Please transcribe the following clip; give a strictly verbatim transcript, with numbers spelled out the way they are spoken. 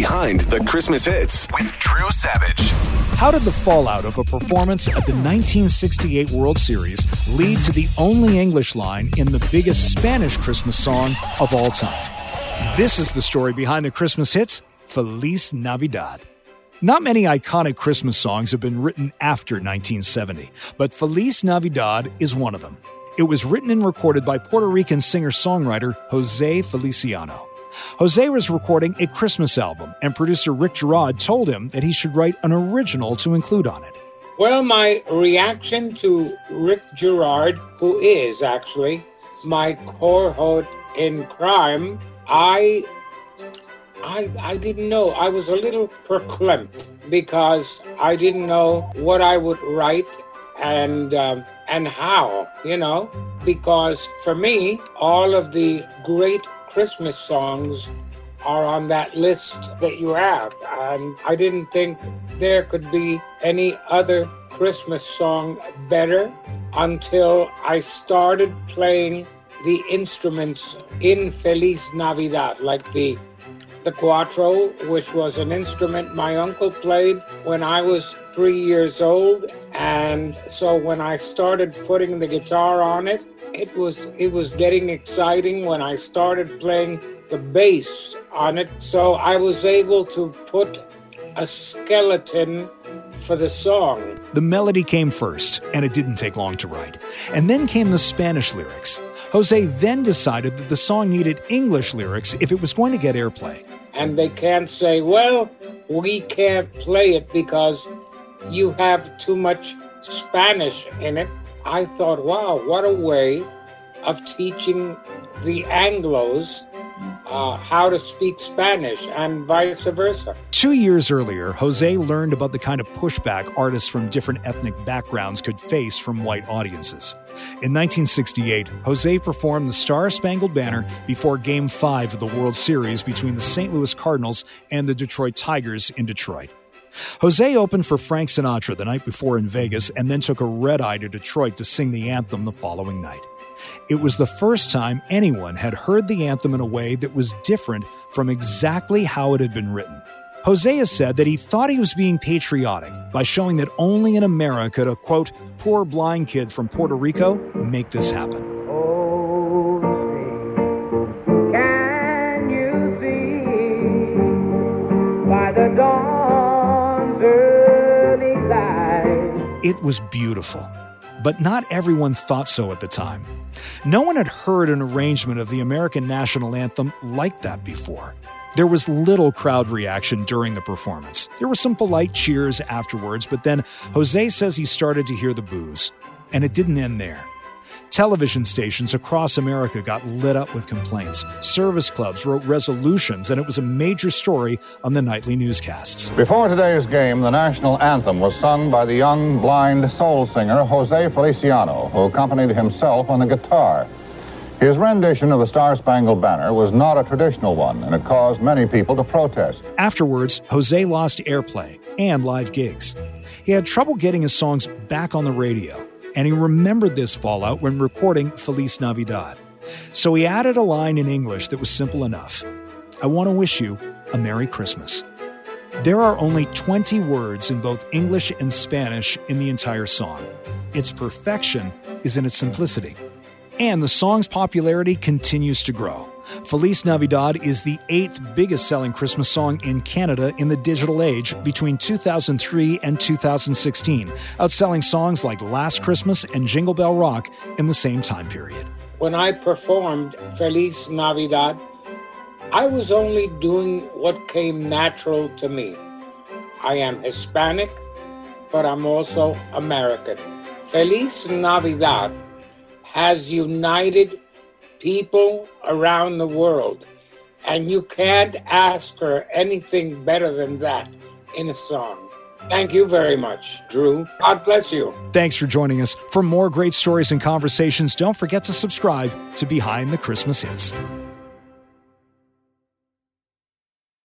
Behind the Christmas Hits with Drew Savage. How did the fallout of a performance at the nineteen sixty-eight World Series lead to the only English line in the biggest Spanish Christmas song of all time? This is the story behind the Christmas hits, Feliz Navidad. Not many iconic Christmas songs have been written after nineteen seventy, but Feliz Navidad is one of them. It was written and recorded by Puerto Rican singer-songwriter José Feliciano. José was recording a Christmas album, and producer Rick Jarrard told him that he should write an original to include on it. Well, my reaction to Rick Jarrard, who is actually my cohort in crime, I... I, I didn't know. I was a little perplexed because I didn't know what I would write and um, and how, you know, because for me, all of the great Christmas songs are on that list that you have. And I didn't think there could be any other Christmas song better until I started playing the instruments in Feliz Navidad, like the The cuatro, which was an instrument my uncle played when I was three years old, and so when I started putting the guitar on it, it was it was getting exciting when I started playing the bass on it. So I was able to put a skeleton for the song. The melody came first, and it didn't take long to write. And then came the Spanish lyrics. José then decided that the song needed English lyrics if it was going to get airplay. And they can't say, well, we can't play it because you have too much Spanish in it. I thought, wow, what a way of teaching the Anglos uh, how to speak Spanish and vice versa. Two years earlier, José learned about the kind of pushback artists from different ethnic backgrounds could face from white audiences. In nineteen sixty-eight, José performed the Star-Spangled Banner before Game five of the World Series between the Saint Louis Cardinals and the Detroit Tigers in Detroit. José opened for Frank Sinatra the night before in Vegas and then took a red-eye to Detroit to sing the anthem the following night. It was the first time anyone had heard the anthem in a way that was different from exactly how it had been written. José has said that he thought he was being patriotic by showing that only in America could a, quote, poor blind kid from Puerto Rico make this happen. Oh, see, can you see by the dawn's early light? It was beautiful, but not everyone thought so at the time. No one had heard an arrangement of the American national anthem like that before. There was little crowd reaction during the performance. There were some polite cheers afterwards, but then José says he started to hear the boos. And it didn't end there. Television stations across America got lit up with complaints. Service clubs wrote resolutions, and it was a major story on the nightly newscasts. Before today's game, the national anthem was sung by the young, blind soul singer José Feliciano, who accompanied himself on the guitar. His rendition of the Star-Spangled Banner was not a traditional one, and it caused many people to protest. Afterwards, José lost airplay and live gigs. He had trouble getting his songs back on the radio, and he remembered this fallout when recording Feliz Navidad. So he added a line in English that was simple enough. I want to wish you a Merry Christmas. There are only twenty words in both English and Spanish in the entire song. Its perfection is in its simplicity. And the song's popularity continues to grow. Feliz Navidad is the eighth biggest selling Christmas song in Canada in the digital age between two thousand three and two thousand sixteen, outselling songs like Last Christmas and Jingle Bell Rock in the same time period. When I performed Feliz Navidad, I was only doing what came natural to me. I am Hispanic, but I'm also American. Feliz Navidad has united people around the world. And you can't ask for anything better than that in a song. Thank you very much, Drew. God bless you. Thanks for joining us. For more great stories and conversations, don't forget to subscribe to Behind the Christmas Hits.